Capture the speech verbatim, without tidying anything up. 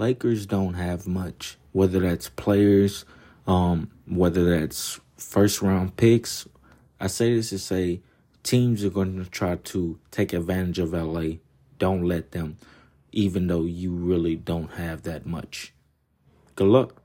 Lakers don't have much, whether that's players, um, whether that's first-round picks. I say this to say teams are going to try to take advantage of L A. Don't let them, even though you really don't have that much. Good luck.